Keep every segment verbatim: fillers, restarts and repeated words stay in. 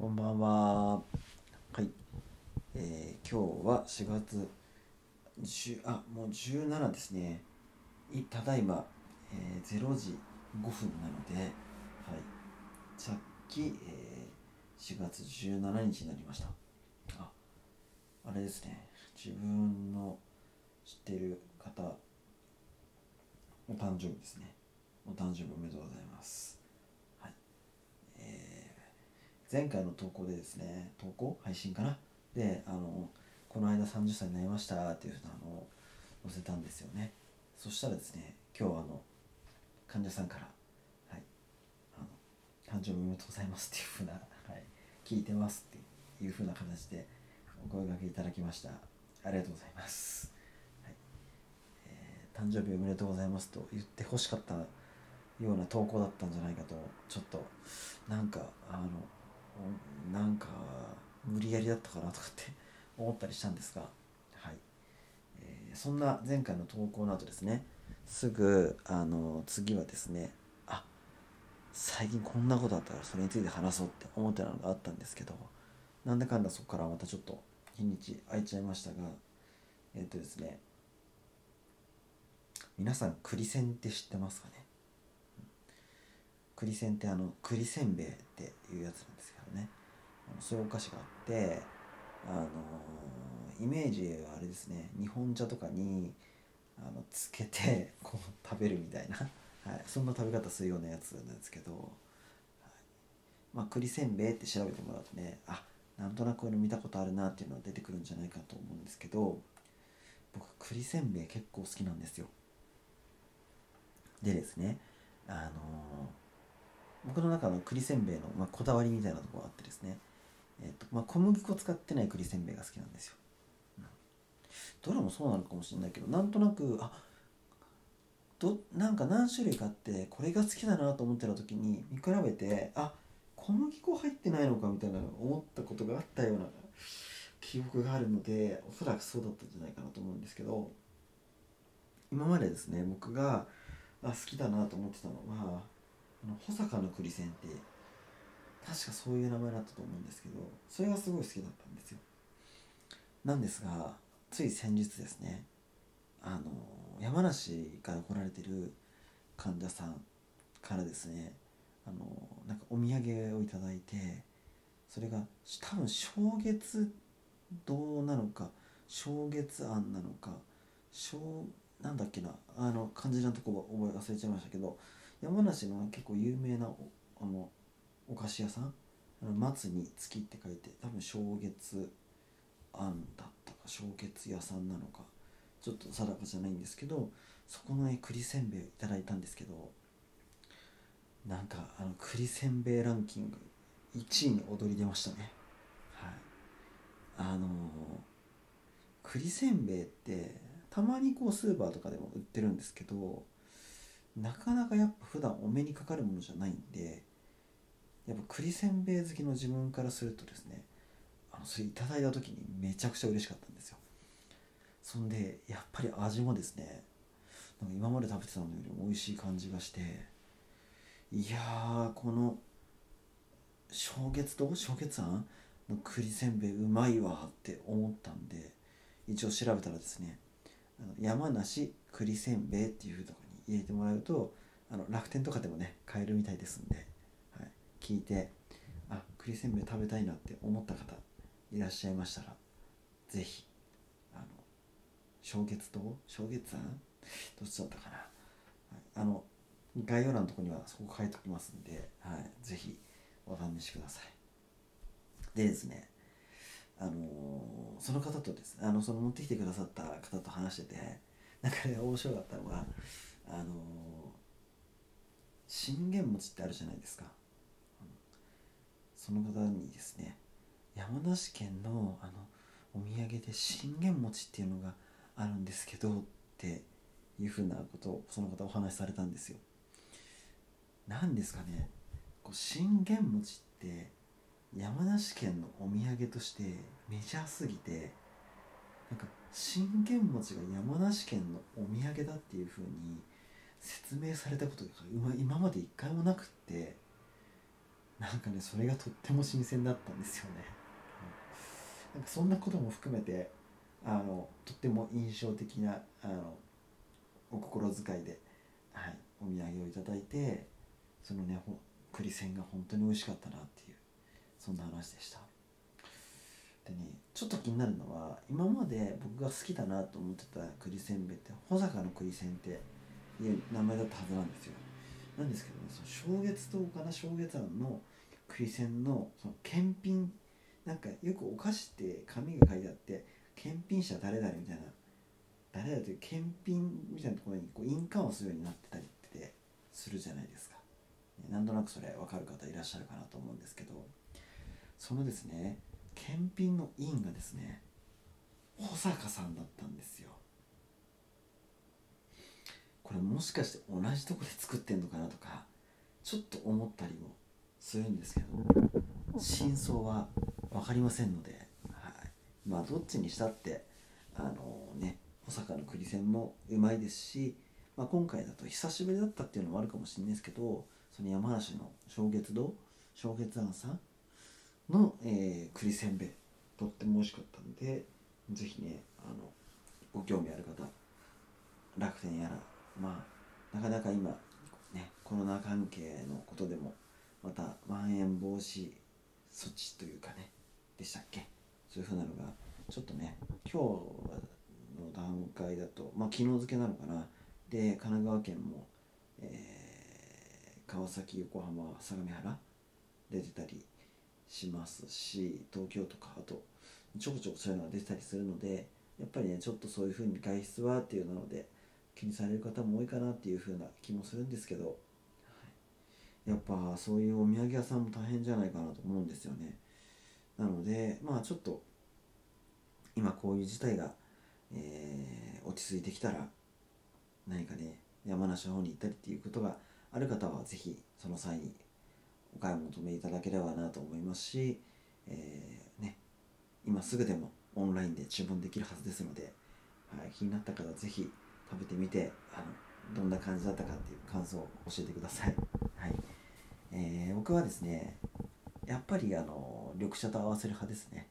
こんばんは。はい、えー、今日はしがつじゅう、あ、もうじゅうしちですね。ただいま、えー、れいじごふんなので、はい、さっき、えー、しがつじゅうしちにちになりました。あ、あれですね。自分の知っている方、お誕生日ですね。お誕生日おめでとうございます。はい。えー前回の投稿でですね、投稿配信かなで、あのこの間さんじゅっさいになりましたっていうふうなのを載せたんですよね。そしたらですね、今日あの患者さんから、はい、あの誕生日おめでとうございますっていうふうな、はい、聞いてますっていうふうな形でお声掛けいただきました。ありがとうございます、はいえー、誕生日おめでとうございますと言ってほしかったような投稿だったんじゃないかと、ちょっとなんかあのなんか無理やりだったかなとかって思ったりしたんですが、はいえー、そんな前回の投稿の後ですね、すぐあの次はですね、あ、最近こんなことあったからそれについて話そうって思ってたのがあったんですけど、なんだかんだそこからまたちょっと日にち空いちゃいましたが、えっとですね、皆さん栗せんって知ってますかね。栗せんってあの栗せんべいっていうやつなんですけどね、そういうお菓子があって、あのー、イメージはあれですね、日本茶とかにあのつけてこう食べるみたいな、はい、そんな食べ方するようなやつなんですけど、はい、まあ、栗せんべいって調べてもらうとね、あ、なんとなくこれ見たことあるなっていうのが出てくるんじゃないかと思うんですけど、僕栗せんべい結構好きなんですよ。でですね、あのー僕の中の栗せんべいの、まあ、こだわりみたいなところがあってですね、えーとまあ、小麦粉使ってない栗せんべいが好きなんですよ、うん、どれもそうなのかもしれないけど、なんとなくあどなんか何種類かあってこれが好きだなと思ってた時に見比べて、あ、小麦粉入ってないのかみたいな思ったことがあったような記憶があるので、おそらくそうだったんじゃないかなと思うんですけど、今までですね、僕があ好きだなと思ってたのは保坂の栗せんって確かそういう名前だったと思うんですけど、それがすごい好きだったんですよ。なんですが、つい先日ですね、あの山梨から来られてる患者さんからですね、あのなんかお土産をいただいて、それが多分松月堂なのか松月庵なのかなんだっけな、あの漢字のとこ覚え忘れちゃいましたけど、山梨の結構有名な お, あのお菓子屋さん、あの松に月って書いて、多分松月庵だったか松月屋さんなのかちょっと定かじゃないんですけど、そこの、ね、栗せんべいをいただいたんですけど、なんかあの栗せんべいランキングいちいに躍り出ましたね。はい、あのー、栗せんべいってたまにこうスーパーとかでも売ってるんですけど、なかなかやっぱ普段お目にかかるものじゃないんで、やっぱ栗せんべい好きの自分からするとですね、あのそれいただいた時にめちゃくちゃ嬉しかったんですよ。そんでやっぱり味もですね、なんか今まで食べてたのよりも美味しい感じがして、いやー、この松月堂松月庵の栗せんべいうまいわって思ったんで、一応調べたらですね、あの山梨栗せんべいっていうところ入れてもらうと、あの楽天とかでもね買えるみたいですんで、はい、聞いてあ栗せんべい食べたいなって思った方いらっしゃいましたら、ぜひあの松月堂松月庵どっちだったかな、はい、あの概要欄のとこにはそこ書いておきますんで、はい、ぜひお試しください。でですね、あのー、その方とですね、あのその持ってきてくださった方と話してて、なんかね面白かったのが、あのー、信玄餅ってあるじゃないですか、うん、その方にですね、山梨県 の, あのお土産で信玄餅っていうのがあるんですけどっていうふうなことをその方お話しされたんですよ。なんですかね、こう信玄餅って山梨県のお土産としてメジャーすぎて、なんか信玄餅が山梨県のお土産だっていうふうに説明されたことが今まで一回もなくって、ななんかねそれがとっても新鮮だったんですよね、うん、なんかそんなことも含めてあのとっても印象的なあのお心遣いで、はい、お土産をいただいて、そのね栗せんが本当に美味しかったなっていう、そんな話でした。でね、ちょっと気になるのは、今まで僕が好きだなと思ってた栗せんべいって穂坂の栗せんっていう名前だったはずなんですよ。なんですけどね、その正月堂かな正月庵の栗せん の, その検品、なんかよくお菓子って紙が書いてあって検品者誰々みたいな、誰々という検品みたいなところにこう印鑑をするようになってたりってするじゃないですか。なんとなくそれ分かる方いらっしゃるかなと思うんですけど、そのですね検品の印がですね穂坂さんだったんですよ。これもしかして同じとこで作ってんのかなとかちょっと思ったりもするんですけど、真相は分かりませんので、はい、まあどっちにしたってあのね穂坂の栗せんもうまいですし、まあ、今回だと久しぶりだったっていうのもあるかもしれないですけど、その山梨の松月堂松月庵さんの、えー、栗せんべいとっても美味しかったので、ぜひねあのご興味ある方、楽天やら、まあなかなか今ねコロナ関係のことでもまたまん延防止措置というかねでしたっけ、そういうふうなのがちょっとね今日の段階だと、まあ昨日付けなのかな、で神奈川県も、えー、川崎、横浜、相模原で出たりしますし、東京とかあとちょこちょこそういうのが出てたりするので、やっぱりねちょっとそういう風に外出はっていうので気にされる方も多いかなっていう風な気もするんですけど、はい、やっぱそういうお土産屋さんも大変じゃないかなと思うんですよね。なのでまあちょっと今こういう事態が、えー、落ち着いてきたら何かね山梨の方に行ったりっていうことがある方はぜひその際にお買い求めいただければなと思いますし、えーね、今すぐでもオンラインで注文できるはずですので、はい、気になった方はぜひ食べてみてあのどんな感じだったかっていう感想を教えてください、はい。えー、僕はですねやっぱりあの緑茶と合わせる派ですね、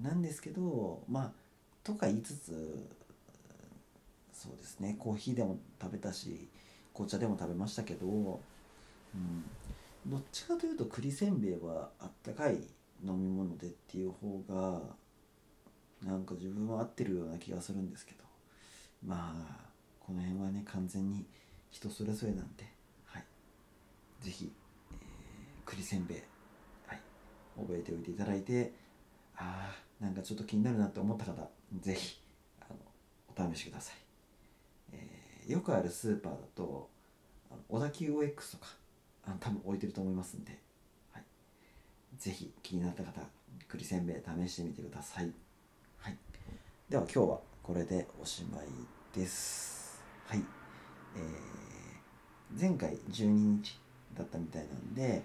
うん、なんですけどまあとか言いつつそうですねコーヒーでも食べたし紅茶でも食べましたけど、うん、どっちかというと栗せんべいはあったかい飲み物でっていう方がなんか自分は合ってるような気がするんですけど、まあこの辺はね完全に人それぞれなんで、はい、ぜひ、えー、栗せんべい、はい、覚えておいていただいて、あーなんかちょっと気になるなって思った方ぜひあのお試しください、えー、よくあるスーパーだと小田急 オーエックス とかあの多分置いてると思いますんで、はい、ぜひ気になった方栗せんべい試してみてください、はい、では今日はこれでおしまいです、はい。えー、前回じゅうににちだったみたいなんで、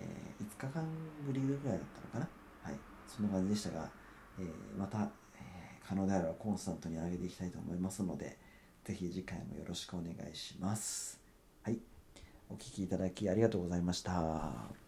えー、いつかかんぶりぐらいだったのかな、はい、そんな感じでしたが、えー、また、えー、可能であればコンスタントに上げていきたいと思いますので、ぜひ次回もよろしくお願いします。はい、お聞きいただきありがとうございました。